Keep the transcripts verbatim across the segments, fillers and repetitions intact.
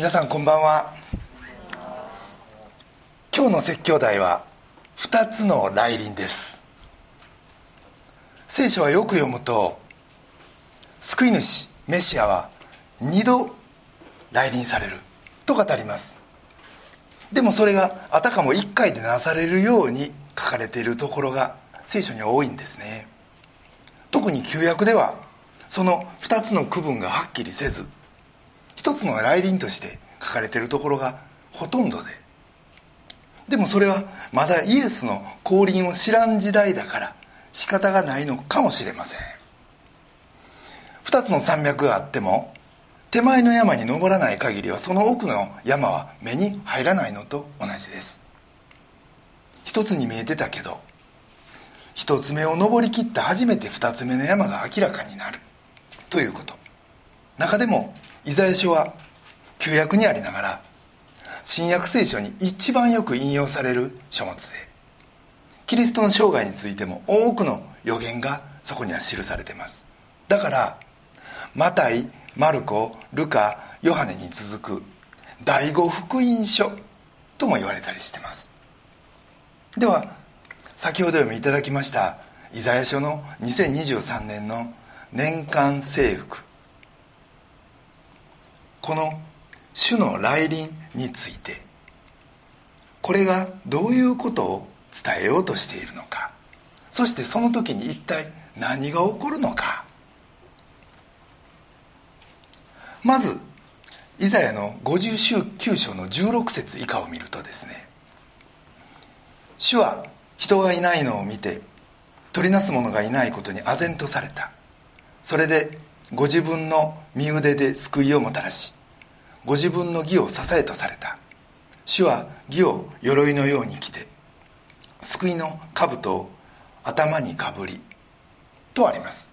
皆さんこんばんは。今日の説教題はふたつの来臨です。聖書はよく読むと、救い主メシアはにど来臨されると語ります。でもそれがあたかもいっかいでなされるように書かれているところが聖書には多いんですね。特に旧約ではそのふたつの区分がはっきりせず、一つの来臨として書かれているところがほとんどで、でもそれはまだイエスの降臨を知らん時代だから仕方がないのかもしれません。二つの山脈があっても手前の山に登らない限りはその奥の山は目に入らないのと同じです。一つに見えてたけど、一つ目を登り切って初めて二つ目の山が明らかになるということ。中でもイザヤ書は旧約にありながら新約聖書に一番よく引用される書物で、キリストの生涯についても多くの予言がそこには記されています。だからマタイ、マルコ、ルカ、ヨハネに続く第五福音書とも言われたりしています。では先ほど読みいただきましたイザヤ書のにせんにじゅうさんねんの年間征服、この主の来臨について、これがどういうことを伝えようとしているのか、そしてその時に一体何が起こるのか。まずイザヤのごじゅうきゅう章のじゅうろく節以下を見るとですね、主は人がいないのを見て取りなす者がいないことに唖然とされた。それでご自分の身腕で救いをもたらし、ご自分の義を支えとされた。主は義を鎧のように着て、救いの兜を頭にかぶりとあります。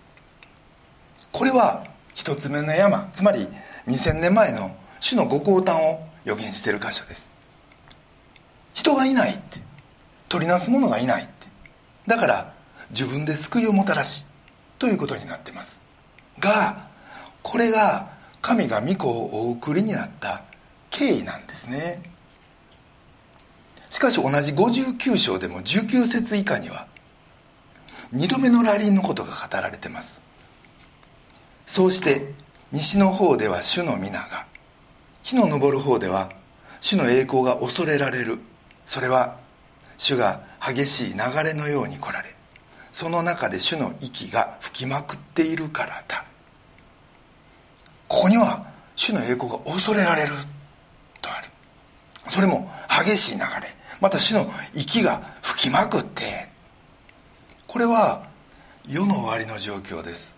これは一つ目の山、つまりにせんねんまえの主のご降誕を予言している箇所です。人がいないって、取りなす者がいないって、だから自分で救いをもたらしということになってます。がこれが神が御子をお送りになった経緯なんですね。しかし同じごじゅうきゅう章でもじゅうきゅう節以下にはにどめの来臨のことが語られてます。そうして西の方では主の皆が、日の昇る方では主の栄光が恐れられる。それは主が激しい流れのように来られ、その中で主の息が吹きまくっているからだ。ここには主の栄光が恐れられるとある。それも激しい流れ、また主の息が吹きまくって、これは世の終わりの状況です。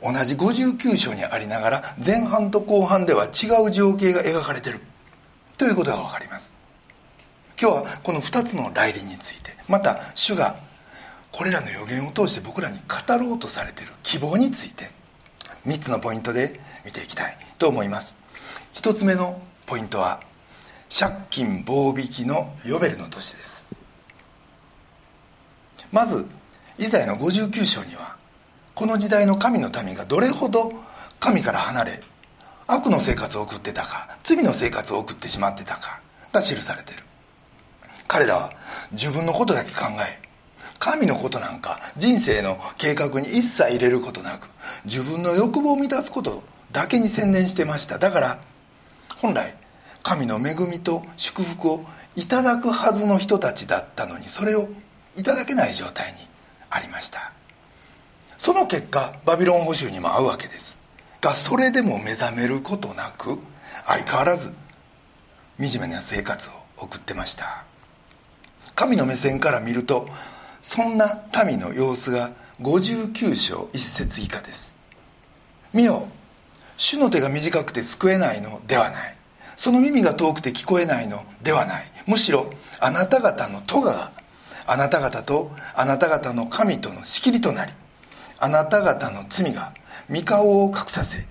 同じごじゅうきゅう章にありながら前半と後半では違う情景が描かれているということが分かります。今日はこのふたつの来臨について、また主がこれらの予言を通して僕らに語ろうとされている希望について、みっつのポイントで見ていきたいと思います。ひとつめのポイントは借金棒引きのヨベルの年です。まずイザヤのごじゅうきゅう章には、この時代の神の民がどれほど神から離れ悪の生活を送ってたか、罪の生活を送ってしまってたかが記されている。彼らは自分のことだけ考え、神のことなんか人生の計画に一切入れることなく、自分の欲望を満たすことだけに専念してました。だから本来神の恵みと祝福をいただくはずの人たちだったのに、それをいただけない状態にありました。その結果バビロン捕囚にも遭うわけですが、それでも目覚めることなく、相変わらず惨めな生活を送ってました。神の目線から見るとそんな民の様子がごじゅうきゅう章いち節以下です。見よ、主の手が短くて救えないのではない、その耳が遠くて聞こえないのではない、むしろあなた方の咎があなた方とあなた方の神との仕切りとなり、あなた方の罪が御顔を隠させ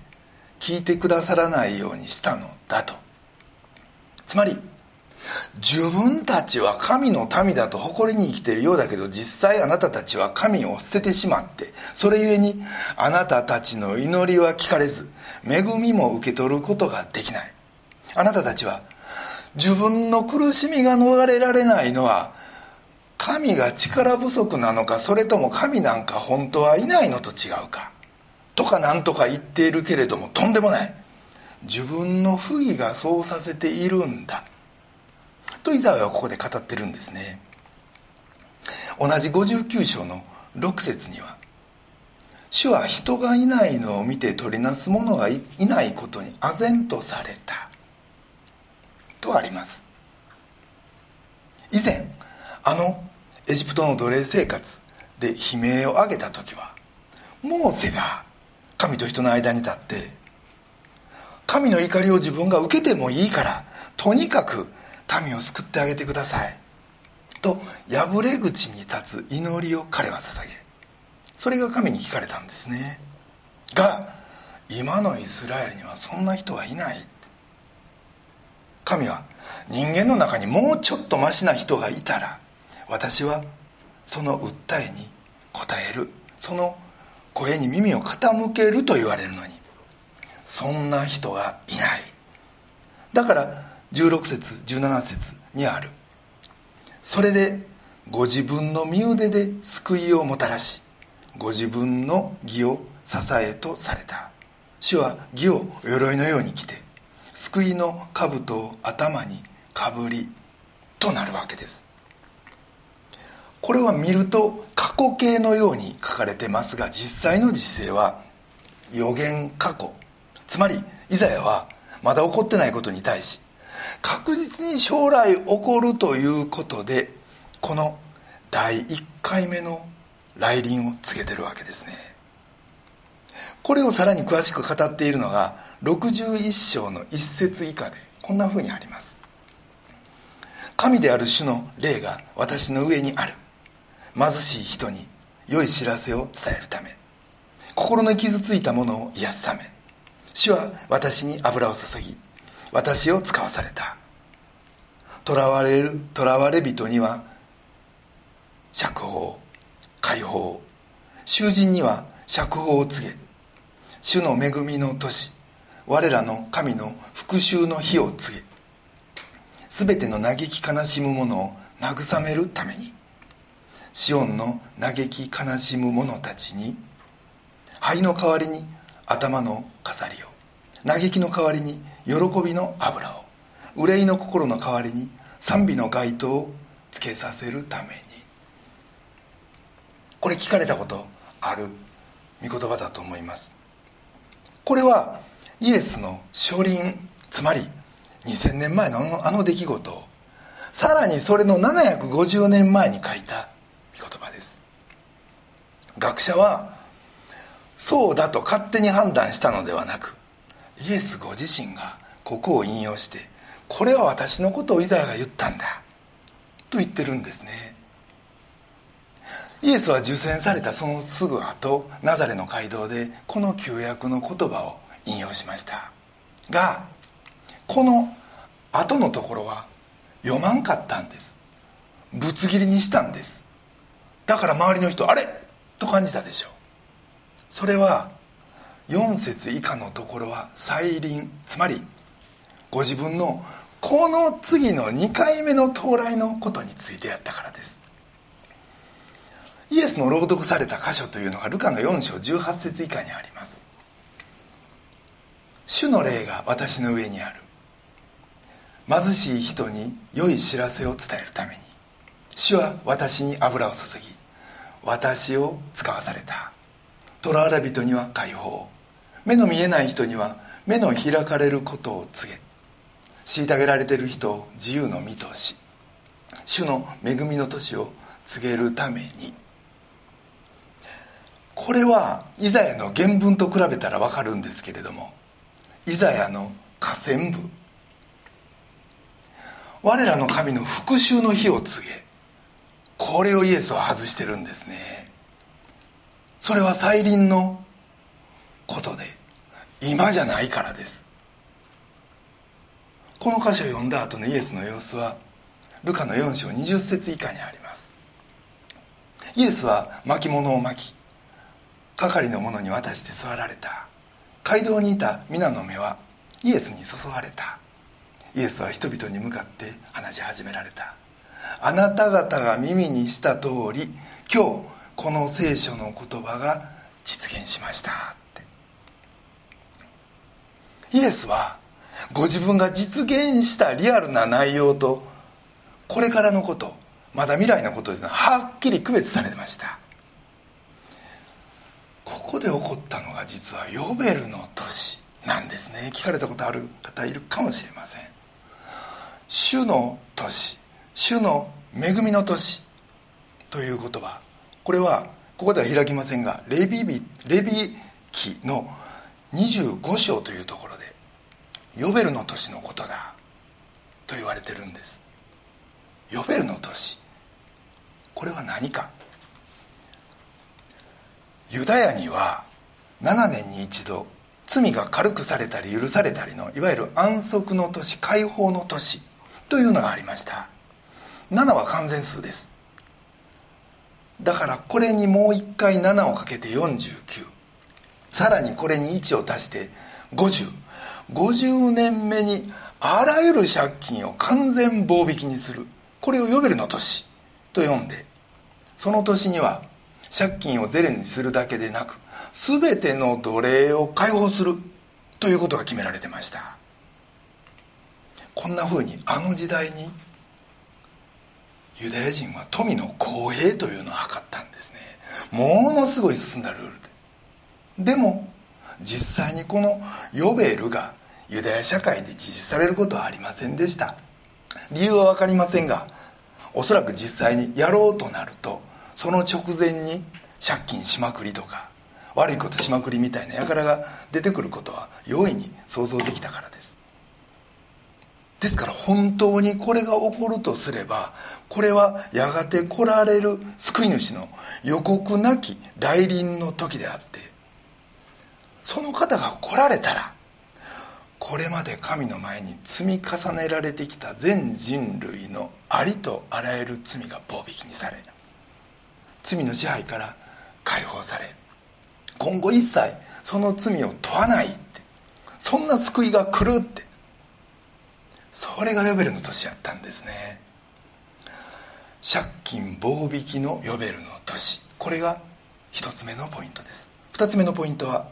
聞いてくださらないようにしたのだと。つまり自分たちは神の民だと誇りに生きているようだけど、実際あなたたちは神を捨ててしまって、それゆえにあなたたちの祈りは聞かれず、恵みも受け取ることができない。あなたたちは自分の苦しみが逃れられないのは神が力不足なのか、それとも神なんか本当はいないのと違うかとかなんとか言っているけれども、とんでもない、自分の不義がそうさせているんだとイザヤはここで語ってるんですね。同じごじゅうきゅう章のろく節には、主は人がいないのを見て取りなす者がいないことに唖然とされたとあります。以前あのエジプトの奴隷生活で悲鳴を上げた時は、モーセが神と人の間に立って、神の怒りを自分が受けてもいいからとにかく民を救ってあげてくださいと破れ口に立つ祈りを彼は捧げ、それが神に聞かれたんですね。が今のイスラエルにはそんな人はいない。神は、人間の中にもうちょっとマシな人がいたら私はその訴えに応える、その声に耳を傾けると言われるのに、そんな人がいない。だからじゅうろく節じゅうなな節にある、それでご自分の身腕で救いをもたらし、ご自分の義を支えとされた。主は義を鎧のように着て、救いの兜を頭にかぶりとなるわけです。これは見ると過去形のように書かれてますが、実際の実勢は予言過去、つまりイザヤはまだ起こってないことに対し、確実に将来起こるということでこのだいいっかいめの来臨を告げてるわけですね。これをさらに詳しく語っているのがろくじゅういっ章のいち節以下でこんなふうにあります。神である主の霊が私の上にある。貧しい人に良い知らせを伝えるため、心の傷ついた者を癒すため、主は私に油を注ぎ、私を使わされた。囚われる囚われ人には釈放、解放、囚人には釈放を告げ、主の恵みの年、我らの神の復讐の日を告げ、すべての嘆き悲しむ者を慰めるために、シオンの嘆き悲しむ者たちに、灰の代わりに頭の飾りを、嘆きの代わりに喜びの油を、憂いの心の代わりに賛美の街灯をつけさせるために。これ聞かれたことある御言葉だと思います。これはイエスの初臨、つまりにせんねんまえのあの出来事をさらにそれのななひゃくごじゅうねんまえに書いた御言葉です。学者はそうだと勝手に判断したのではなく、イエスご自身がここを引用して、これは私のことをイザヤが言ったんだと言ってるんですね。イエスは受洗されたそのすぐ後、ナザレの街道でこの旧約の言葉を引用しましたが、この後のところは読まんかったんです。ぶつ切りにしたんです。だから周りの人、あれと感じたでしょう。それはよん節以下のところは再臨、つまりご自分のこの次のにかいめの到来のことについてやったからです。イエスの朗読された箇所というのがルカのよん章じゅうはち節以下にあります。主の霊が私の上にある。貧しい人に良い知らせを伝えるために、主は私に油を注ぎ、私を使わされた。囚われ人には解放、目の見えない人には目の開かれることを告げ、虐げられている人を自由の身とし、主の恵みの年を告げるために。これはイザヤの原文と比べたら分かるんですけれども、イザヤの下線部、我らの神の復讐の日を告げ、これをイエスは外してるんですね。それは再臨のことで、今じゃないからです。この箇所を読んだ後のイエスの様子はルカのよん章にじゅう節以下にあります。イエスは巻物を巻き、係の者に渡して座られた。街道にいた皆の目はイエスに注がれた。イエスは人々に向かって話し始められた。あなた方が耳にした通り、今日この聖書の言葉が実現しましたって。イエスはご自分が実現したリアルな内容と、これからのこと、まだ未来のことというのははっきり区別されました。ここで起こったのが実はヨベルの年なんですね。聞かれたことある方いるかもしれません。主の年、主の恵みの年という言葉、これはここでは開きませんが、レビ記のにじゅうご章というところで、ヨベルの年のことだと言われてるんです。ヨベルの年、これは何か。ユダヤにはななねんに一度罪が軽くされたり許されたりの、いわゆる安息の年、解放の年というのがありました。ななは完全数です。だからこれにもう一回ななをかけてよんじゅうきゅう、さらにこれにいちを足してごじゅう、ごじゅうねんめにあらゆる借金を完全棒引きにする、これをヨベルの年と呼んで、その年には借金をゼロにするだけでなく、全ての奴隷を解放するということが決められてました。こんな風にあの時代にユダヤ人は富の公平というのを図ったんですね。ものすごい進んだルールで。でも実際にこのヨベルがユダヤ社会で実施されることはありませんでした。理由は分かりませんが、おそらく実際にやろうとなると、その直前に借金しまくりとか悪いことしまくりみたいな輩が出てくることは容易に想像できたからです。ですから本当にこれが起こるとすれば、これはやがて来られる救い主の予告なき来臨の時であって、その方が来られたら、これまで神の前に積み重ねられてきた全人類のありとあらゆる罪が棒引きにされ、罪の支配から解放され、今後一切その罪を問わないって、そんな救いが来るって、それがヨベルの年やったんですね。借金棒引きのヨベルの年、これが一つ目のポイントです。二つ目のポイントは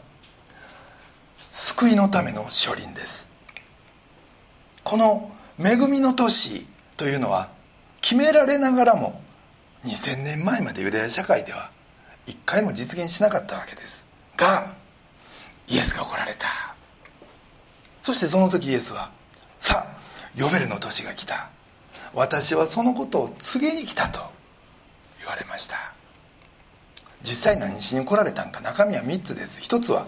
救いのための書輪です。この恵みの年というのは決められながらも、にせんねんまえまでユダヤ社会では一回も実現しなかったわけですが、イエスが来られた。そしてその時イエスは、さあヨベルの年が来た、私はそのことを告げに来たと言われました。実際何しに来られたんか、中身はみっつです。ひとつは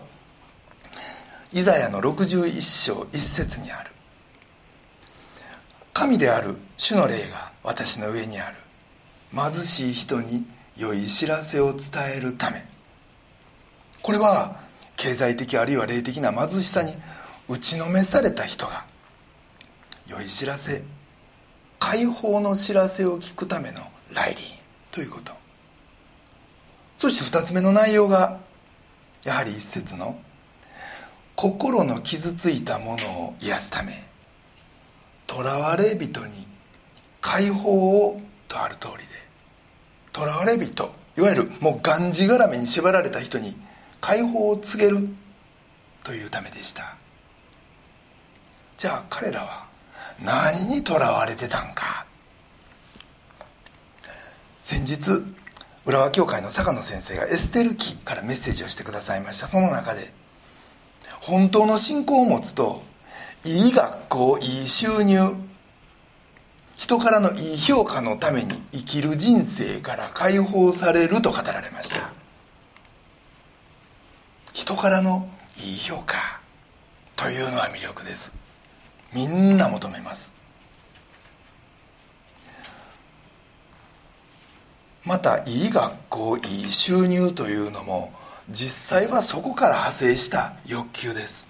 イザヤのろくじゅういっ章いっ節にある、神である主の霊が私の上にある、貧しい人に良い知らせを伝えるため。これは経済的あるいは霊的な貧しさに打ちのめされた人が、良い知らせ、解放の知らせを聞くための来臨ということ。そしてふたつめの内容がやはりいっ節の、心の傷ついたものを癒すため、囚われ人に解放をとある通りで、囚われ人、いわゆるもうがんじがらめに縛られた人に解放を告げるというためでした。じゃあ彼らは何に囚われてたんか。先日浦和教会の坂野先生がエステル記からメッセージをしてくださいました。その中で、本当の信仰を持つと、いい学校、いい収入、人からのいい評価のために生きる人生から解放されると語られました。人からのいい評価というのは魅力です。みんな求めます。またいい学校、いい収入というのも、実際はそこから派生した欲求です。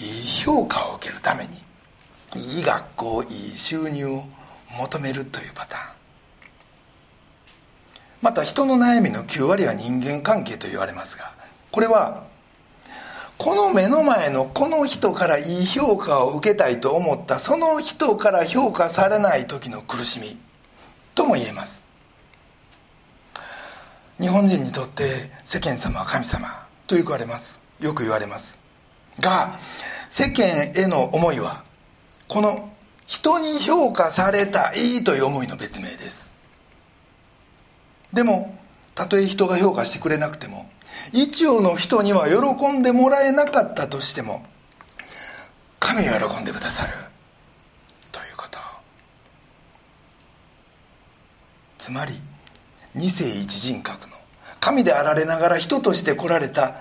いい評価を受けるためにいい学校、いい収入を求めるというパターン。また人の悩みのきゅう割は人間関係と言われますが、これはこの目の前のこの人からいい評価を受けたいと思ったその人から評価されない時の苦しみとも言えます。日本人にとって世間様は神様とよく言われます。よく言われますが、世間への思いはこの人に評価されたいという思いの別名です。でもたとえ人が評価してくれなくても、一応の人には喜んでもらえなかったとしても、神は喜んでくださるということ。つまり二世一人格の神であられながら人として来られた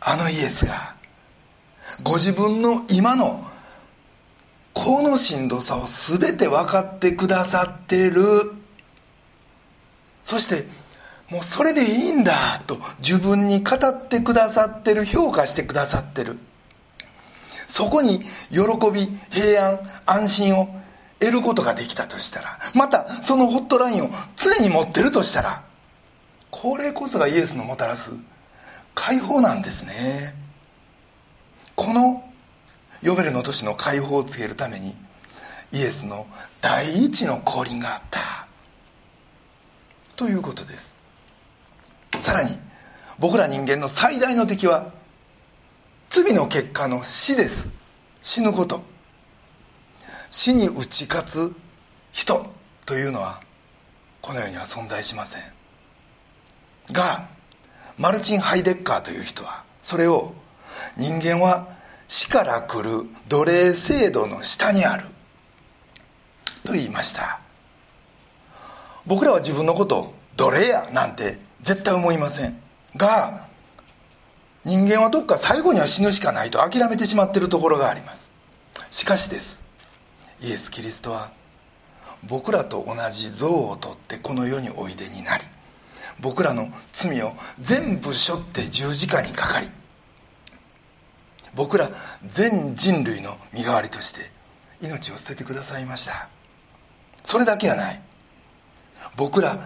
あのイエスが、ご自分の今のこのしんどさを全て分かってくださってる、そしてもうそれでいいんだと自分に語ってくださってる、評価してくださってる、そこに喜び、平安、安心を得ることができたとしたら、またそのホットラインを常に持ってるとしたら、これこそがイエスのもたらす解放なんですね。このヨベルの年の解放を告げるために、イエスの第一の降臨があったということです。さらに僕ら人間の最大の敵は罪の結果の死です。死ぬこと、死に打ち勝つ人というのはこの世には存在しませんが、マルチン・ハイデッカーという人はそれを、人間は死から来る奴隷制度の下にあると言いました。僕らは自分のことを奴隷やなんて絶対思いませんが、人間はどっか最後には死ぬしかないと諦めてしまっているところがあります。しかしです、イエス・キリストは僕らと同じ像を取ってこの世においでになり、僕らの罪を全部背負って十字架にかかり、僕ら全人類の身代わりとして命を捨ててくださいました。それだけはない、僕ら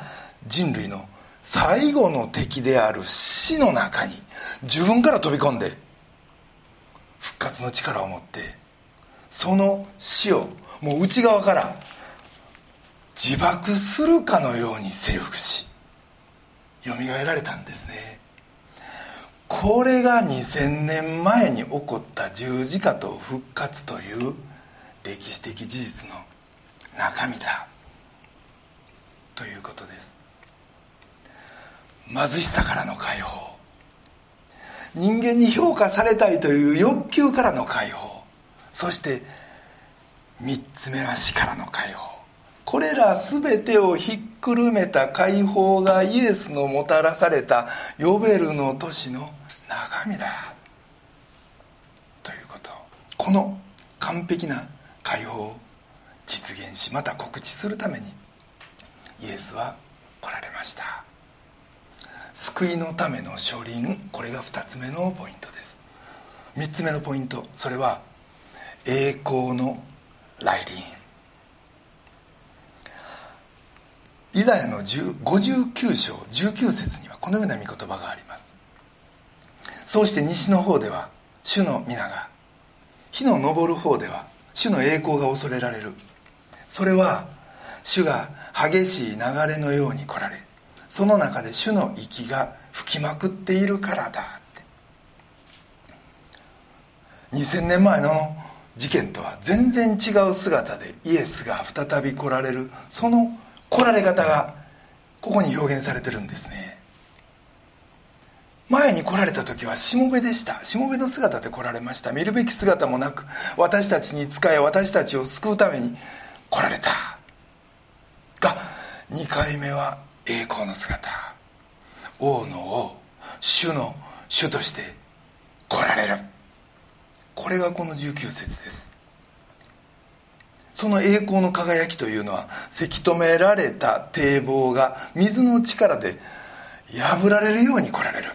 人類の最後の敵である死の中に自分から飛び込んで、復活の力を持ってその死をもう内側から自爆するかのように征服し、よみがえられたんですね。これがにせんねんまえに起こった十字架と復活という歴史的事実の中身だということです。貧しさからの解放、人間に評価されたいという欲求からの解放、そしてみっつめは死からの解放、これら全てをひっくるめた解放がイエスのもたらされたヨベルの年の中身だということ。この完璧な解放を実現し、また告知するためにイエスは来られました。救いのための初臨、これがふたつめのポイントです。みっつめのポイント、それは栄光の来臨。イザヤのごじゅうきゅうしょうじゅうきゅうせつにはこのような見言葉があります。そうして西の方では主の皆が、日の昇る方では主の栄光が恐れられる。それは主が激しい流れのように来られ、その中で主の息が吹きまくっているからだって。にせんねんまえの事件とは全然違う姿でイエスが再び来られる、その来られ方がここに表現されてるんですね。前に来られた時はしもべでした。しもべの姿で来られました。見るべき姿もなく、私たちに仕え、私たちを救うために来られたが、にかいめは栄光の姿、王の王、主の主として来られる。これがこのじゅうきゅうせつです。その栄光の輝きというのは、せき止められた堤防が水の力で破られるように来られる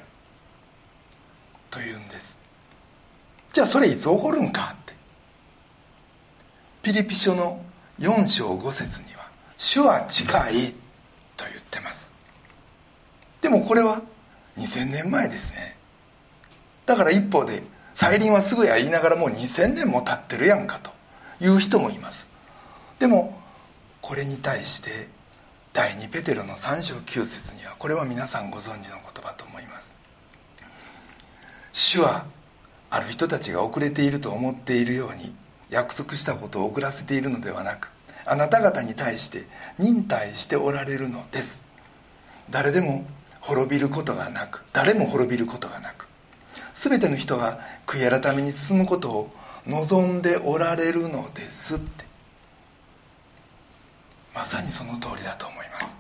というんです。じゃあそれいつ起こるんかって、ピリピ書のよんしょうごせつには主は近いと言ってます。でもこれはにせんねんまえですね。だから一方で再臨はすぐや言いながらもうにせんねんも経ってるやんかという人もいます。でもこれに対してだいにペテロのさん章きゅう節には、これは皆さんご存知の言葉と思います。主はある人たちが遅れていると思っているように約束したことを遅らせているのではなく、あなた方に対して忍耐しておられるのです。誰でも滅びることがなく、誰も滅びることがなく、すべての人が悔い改めに進むことを望んでおられるのですって、まさにその通りだと思います。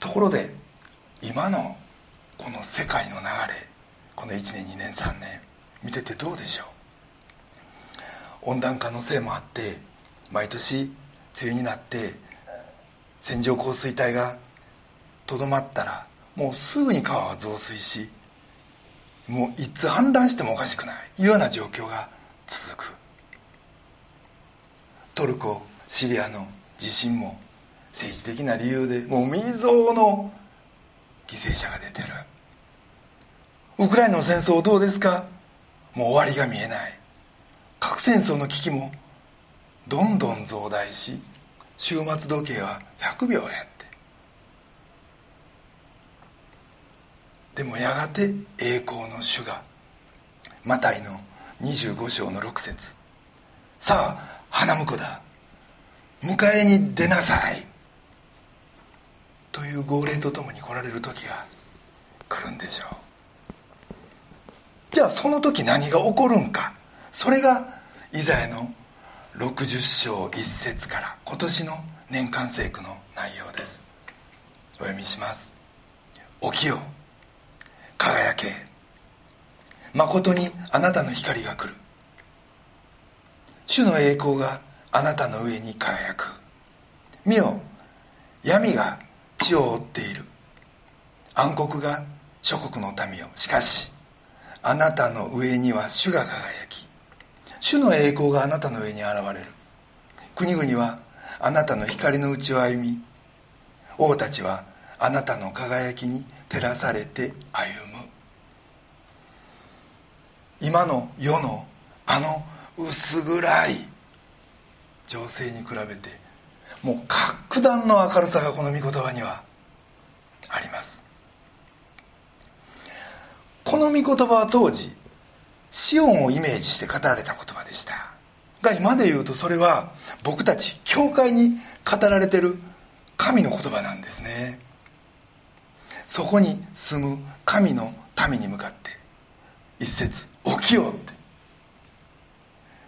ところで今のこの世界の流れ、このいちねんにねんさんねん見ててどうでしょう。温暖化のせいもあって、毎年梅雨になって線状降水帯がとどまったらもうすぐに川は増水し、もういつ氾濫してもおかしくないような状況が続く。トルコ・シリアの地震も政治的な理由でもう未曾有の犠牲者が出てる。ウクライナの戦争どうですか、もう終わりが見えない。核戦争の危機もどんどん増大し、終末時計はひゃくびょうやって。でもやがて栄光の主が、マタイのにじゅうご章のろく節、さあ花婿だ、迎えに出なさいという号令とともに来られる時が来るんでしょう。じゃあその時何が起こるんか、それがイザヤのろくじゅう章いち節から今年の年間聖句の内容です。お読みします。起きよ、輝け、誠にあなたの光が来る。主の栄光があなたの上に輝く。見よ、闇が地を覆っている、暗黒が諸国の民を。しかしあなたの上には主が輝き、主の栄光があなたの上に現れる。国々はあなたの光のうちを歩み、王たちはあなたの輝きに照らされて歩む。今の世のあの薄暗い情勢に比べて、もう格段の明るさがこの御言葉にはあります。この御言葉は当時シオンをイメージして語られた言葉でしたが、今で言うとそれは僕たち教会に語られている神の言葉なんですね。そこに住む神の民に向かって一節、起きようって、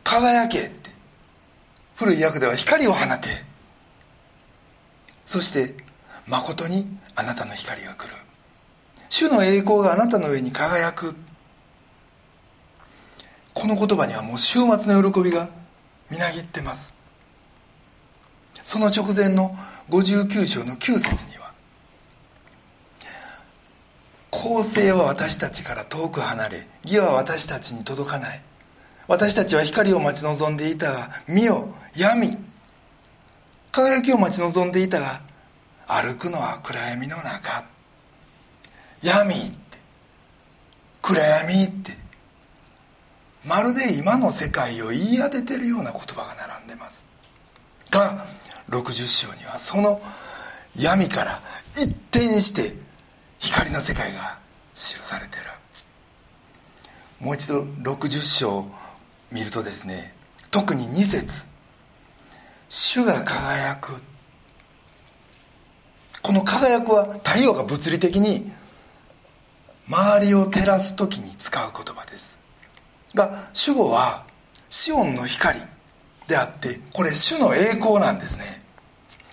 輝けって、古い訳では光を放て、そして誠にあなたの光が来る。主の栄光があなたの上に輝く。この言葉にはもう終末の喜びがみなぎってます。その直前のごじゅうきゅう章のきゅう節には、公正は私たちから遠く離れ、義は私たちに届かない。私たちは光を待ち望んでいたが、見よ、闇、輝きを待ち望んでいたが、歩くのは暗闇の中。闇って、暗闇って、まるで今の世界を言い当ててるような言葉が並んでますが、ろくじゅう章にはその闇から一転して光の世界が記されてる。もう一度ろくじゅう章見るとですね、特にに節、主が輝く。この輝くは太陽が物理的に周りを照らす時に使う言葉ですが、主語はシオンの光であって、これ主の栄光なんですね。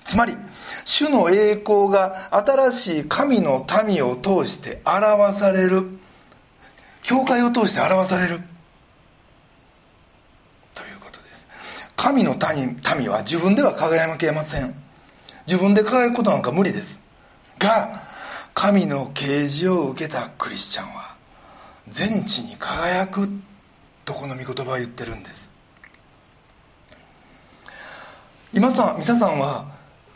つまり主の栄光が新しい神の民を通して表される、教会を通して表されるということです。神の民は自分では輝けません。自分で輝くことなんか無理ですが、神の啓示を受けたクリスチャンは全地に輝くとこの御言葉は言ってるんです。今さ皆さんは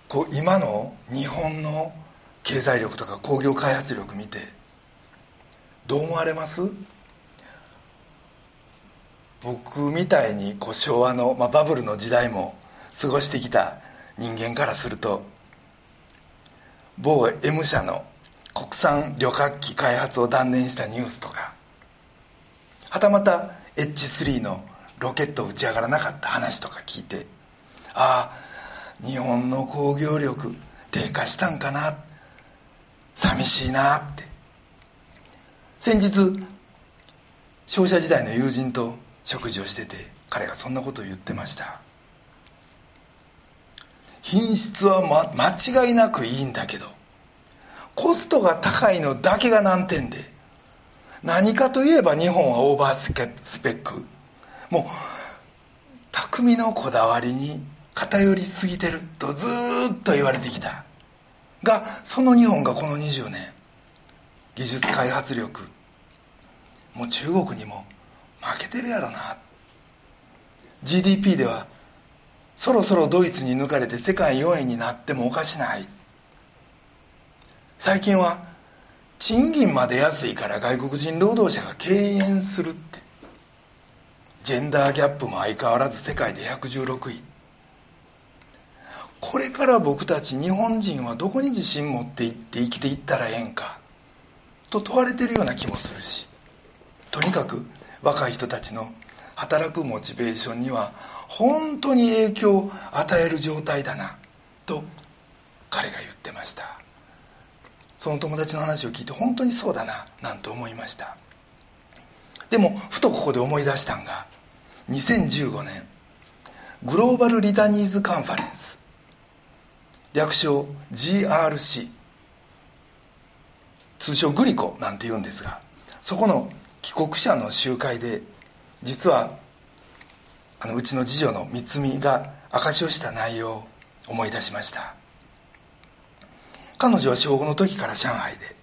こう今の日本の経済力とか工業開発力見て、どう思われます？僕みたいにこう昭和の、まあ、バブルの時代も過ごしてきた人間からすると、某 エム 社の国産旅客機開発を断念したニュースとか、はたまた エイチスリー のロケット打ち上がらなかった話とか聞いて、ああ日本の工業力低下したんかな、寂しいなって。先日商社時代の友人と食事をしてて、彼がそんなことを言ってました。品質は、ま、間違いなくいいんだけど、コストが高いのだけが難点で、何かといえば日本はオーバースペック、もう匠のこだわりに偏りすぎてるとずーっと言われてきたが、その日本がこのにじゅうねん、技術開発力もう中国にも負けてるやろな。 ジー ディー ピー ではそろそろドイツに抜かれて世界よんいになってもおかしない。最近は賃金まで安いから外国人労働者が敬遠するって。ジェンダーギャップも相変わらず世界でひゃくじゅうろくい。これから僕たち日本人はどこに自信持っていって生きていったらええんかと問われてるような気もするし、とにかく若い人たちの働くモチベーションには本当に影響を与える状態だなと彼が言ってました。その友達の話を聞いて本当にそうだななんて思いました。でもふとここで思い出したんが、にせんじゅうごねんグローバルリタニーズカンファレンス、略称 ジー アール シー、 通称グリコなんて言うんですが、そこの帰国者の集会で、実はあのうちの次女の三つみが証しをした内容を思い出しました。彼女は小ごの時から上海で、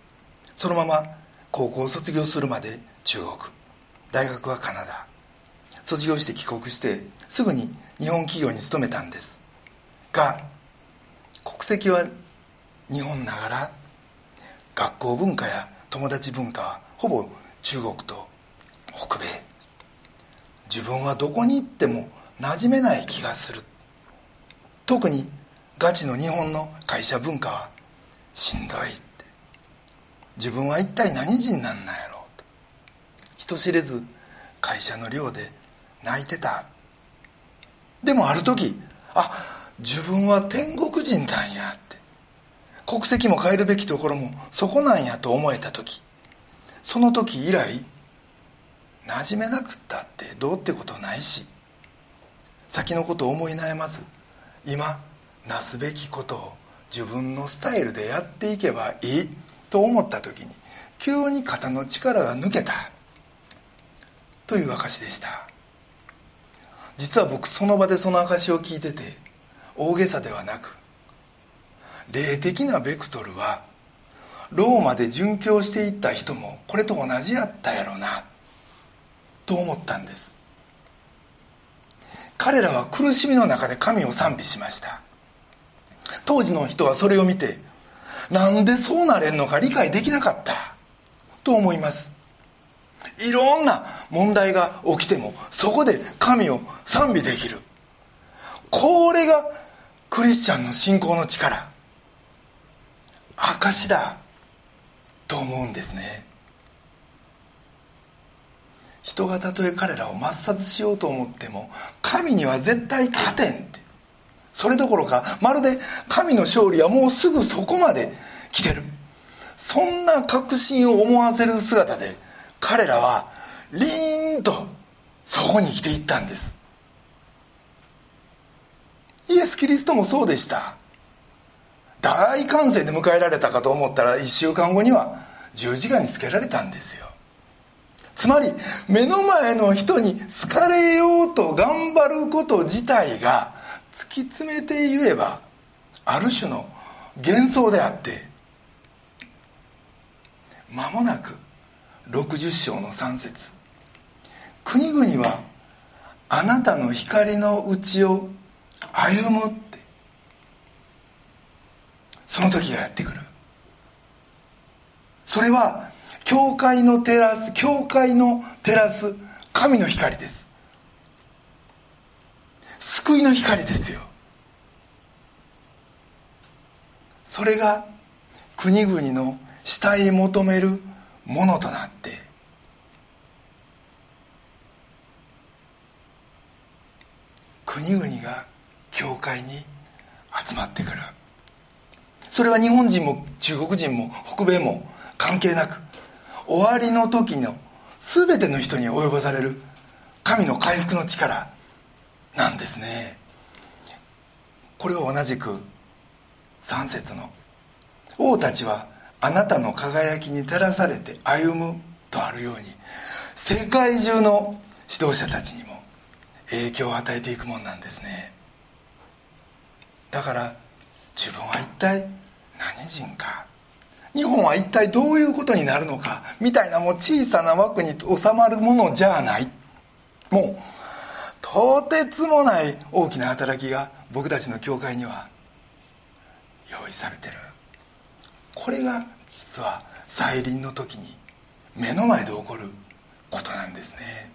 そのまま高校を卒業するまで中国、大学はカナダ、卒業して帰国してすぐに日本企業に勤めたんですが、国籍は日本ながら学校文化や友達文化はほぼ中国と北米。自分はどこに行っても馴染めない気がする。特にガチの日本の会社文化はしんどいって。自分は一体何人なんなんやろうと。人知れず会社の寮で泣いてた。でもある時、あ、自分は天国人なんやって、国籍も変えるべきところもそこなんやと思えた時、その時以来馴染めなくったってどうってことないし、先のことを思い悩まず今なすべきことを自分のスタイルでやっていけばいいと思った時に急に肩の力が抜けたという証でした。実は僕その場でその証を聞いてて、大げさではなく、霊的なベクトルはローマで殉教していった人もこれと同じやったやろなと思ったんです。彼らは苦しみの中で神を賛美しました。当時の人はそれを見て、なんでそうなれんのか理解できなかったと思います。いろんな問題が起きてもそこで神を賛美できる、これがクリスチャンの信仰の力、証だと思うんですね。人がたとえ彼らを抹殺しようと思っても神には絶対勝てんって。それどころか、まるで神の勝利はもうすぐそこまで来てる、そんな確信を思わせる姿で彼らはりーんとそこに来ていったんです。イエス・キリストもそうでした。大歓声で迎えられたかと思ったらいっしゅうかんごには十字架につけられたんですよ。つまり目の前の人に好かれようと頑張ること自体が、突き詰めて言えばある種の幻想であって、間もなくろくじゅう章のさん節、国々はあなたの光のうちを歩むって、その時がやってくる。それは教会の照らす教会の照らす神の光です。救いの光ですよ。それが国々の死体求めるものとなって、国々が教会に集まってくる。それは日本人も中国人も北米も関係なく、終わりの時の全ての人に及ぼされる神の回復の力なんですね。これは同じくさん節の王たちはあなたの輝きに照らされて歩むとあるように、世界中の指導者たちにも影響を与えていくもんなんですね。だから自分は一体何人か、日本は一体どういうことになるのかみたいな、もう小さな枠に収まるものじゃない、もうとてつもない大きな働きが僕たちの教会には用意されてる。これが実は再臨の時に目の前で起こることなんですね。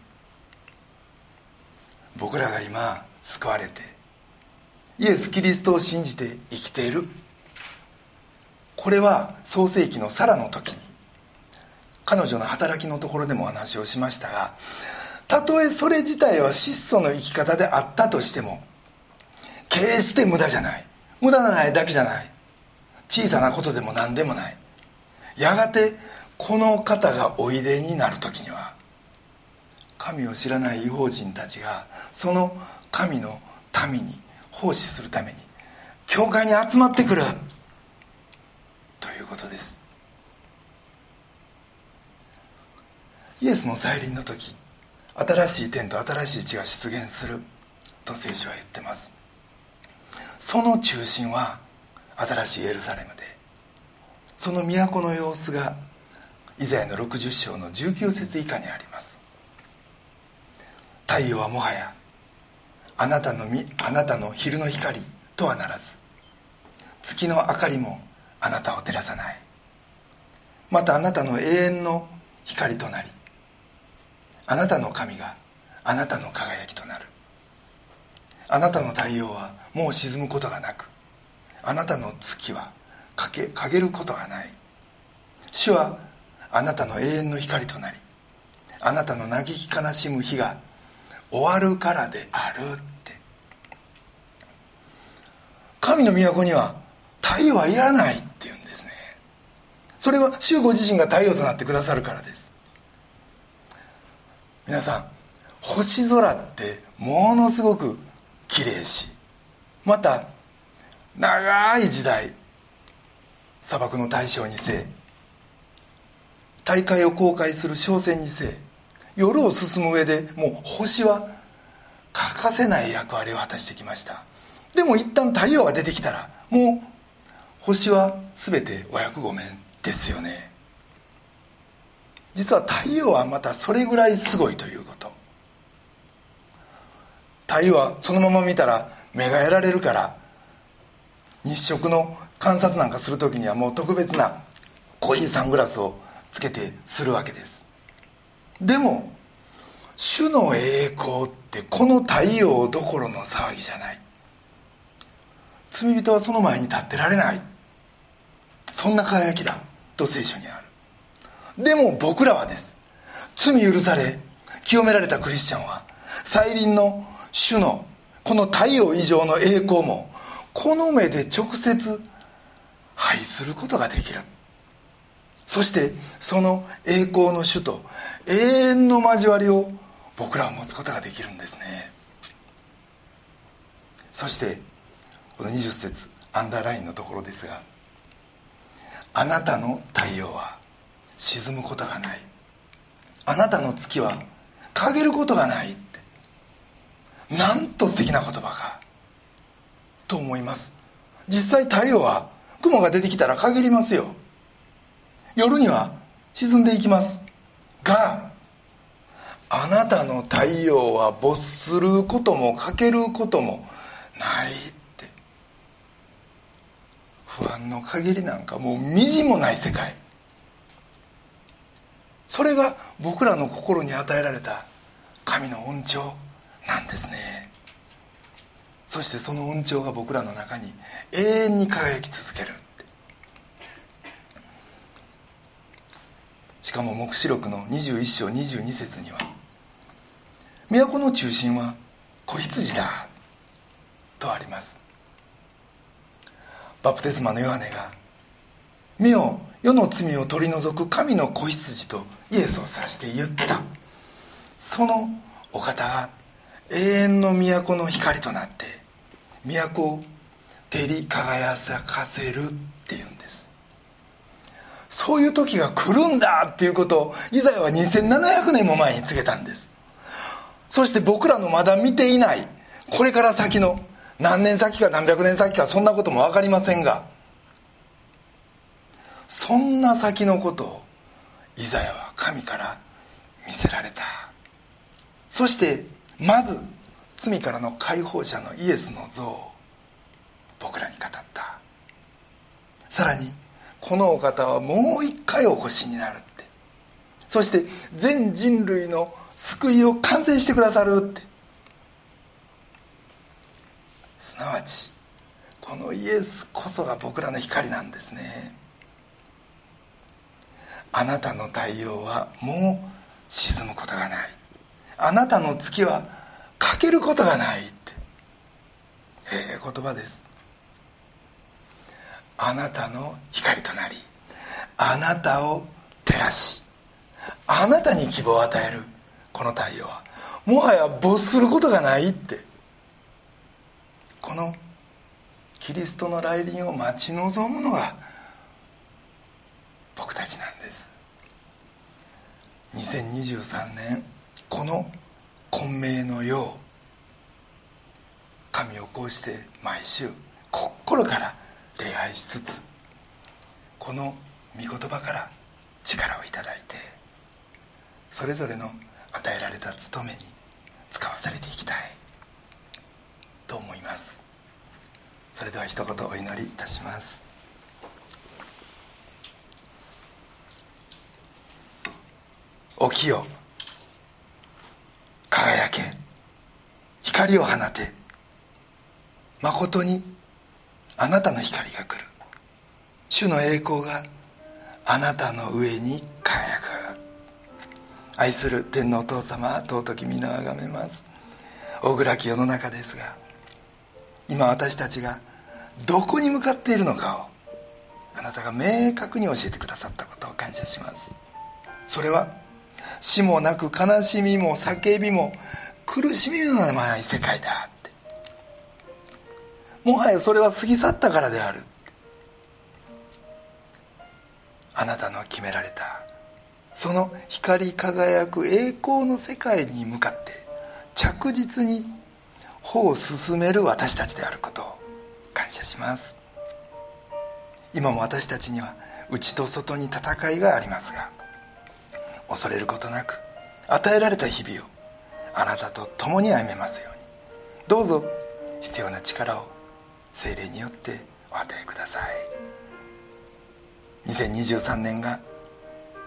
僕らが今救われてイエス・キリストを信じて生きている、これは創世記のサラの時に彼女の働きのところでもお話をしましたが、たとえそれ自体は質素の生き方であったとしても、決して無駄じゃない、無駄ないだけじゃない、小さなことでも何でもない。やがてこの方がおいでになる時には、神を知らない異邦人たちがその神の民に奉仕するために教会に集まってくるということです。イエスの再臨の時、新しい天と新しい地が出現すると聖書は言ってます。その中心は新しいエルサレムで、その都の様子がイザヤのろくじゅう章のじゅうきゅう節以下にあります。太陽はもはやあなたのみ、あなたの昼の光とはならず、月の明かりもあなたを照らさない。またあなたの永遠の光となり、あなたの神があなたの輝きとなる。あなたの太陽はもう沈むことがなく、あなたの月は陰ることがない。主はあなたの永遠の光となり、あなたの嘆き悲しむ日が終わるからであるって。神の都には太陽はいらないっていうんですね。それは主ご自身が太陽となってくださるからです。皆さん、星空ってものすごく綺麗し、また長い時代砂漠の大将にせえ、大海を航海する商船にせえ、夜を進む上でもう星は欠かせない役割を果たしてきました。でも一旦太陽が出てきたら、もう星は全てお役御免ですよね。実は太陽はまたそれぐらいすごいということ。太陽はそのまま見たら目がやられるから、日食の観察なんかするときにはもう特別な濃いサングラスをつけてするわけです。でも主の栄光ってこの太陽どころの騒ぎじゃない。罪人はその前に立ってられない、そんな輝きだと聖書にある。でも僕らはです。罪許され清められたクリスチャンは、再臨の主のこの太陽以上の栄光もこの目で直接拝することができる。そしてその栄光の主と永遠の交わりを僕らは持つことができるんですね。そしてこのにじゅう節アンダーラインのところですが、あなたの太陽は沈むことがない、あなたの月は陰ることがないって、なんと素敵な言葉かと思います。実際太陽は雲が出てきたら陰りますよ、夜には沈んでいきますが、あなたの太陽は没することも欠けることもないって。不安の限りなんかもうみじもない世界、それが僕らの心に与えられた神の恩寵なんですね。そしてその恩寵が僕らの中に永遠に輝き続ける。しかも黙示録のにじゅういち章にじゅうに節には、都の中心は子羊だとあります。バプテスマのヨハネが、見よ、世の罪を取り除く神の子羊とイエスを指して言った。そのお方が永遠の都の光となって、都を照り輝かせるっていうんです。そういう時が来るんだっていうことをイザヤはにせんななひゃくねんも前に告げたんです。そして僕らのまだ見ていない、これから先の何年先か何百年先か、そんなことも分かりませんが、そんな先のことをイザヤは神から見せられた。そしてまず罪からの解放者のイエスの像を僕らに語った。さらに、このお方はもう一回お越しになるって、そして全人類の救いを完成してくださるって、すなわちこのイエスこそが僕らの光なんですね。あなたの太陽はもう沈むことがない、あなたの月は欠けることがないって、ええ言葉です。あなたの光となり、あなたを照らし、あなたに希望を与えるこの太陽はもはや没することがないって、このキリストの来臨を待ち望むのが僕たちなんです。にせんにじゅうさんねん、この混迷の世、神をこうして毎週心から礼拝しつつ、この御言葉から力をいただいて、それぞれの与えられた務めに使わされていきたいと思います。それでは一言お祈りいたします。起きよ、輝け、光を放て、誠にあなたの光が来る。主の栄光があなたの上に輝く。愛する天のお父様、尊き皆をあがめます。大暗き世の中ですが、今私たちがどこに向かっているのかをあなたが明確に教えてくださったことを感謝します。それは死もなく、悲しみも叫びも苦しみのない世界だ、もはやそれは過ぎ去ったからである。あなたの決められたその光り輝く栄光の世界に向かって着実に歩を進める私たちであることを感謝します。今も私たちには内と外に戦いがありますが、恐れることなく与えられた日々をあなたと共に歩めますように、どうぞ必要な力を聖霊によってお与えください。にせんにじゅうさんねんが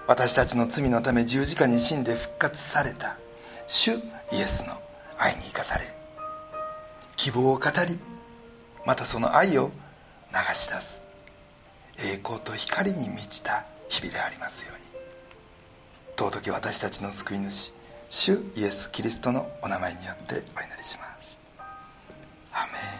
私たちの罪のため十字架に死んで復活された主イエスの愛に生かされ、希望を語り、またその愛を流し出す栄光と光に満ちた日々でありますように、尊き私たちの救い主主イエスキリストのお名前によってお祈りします。アメン。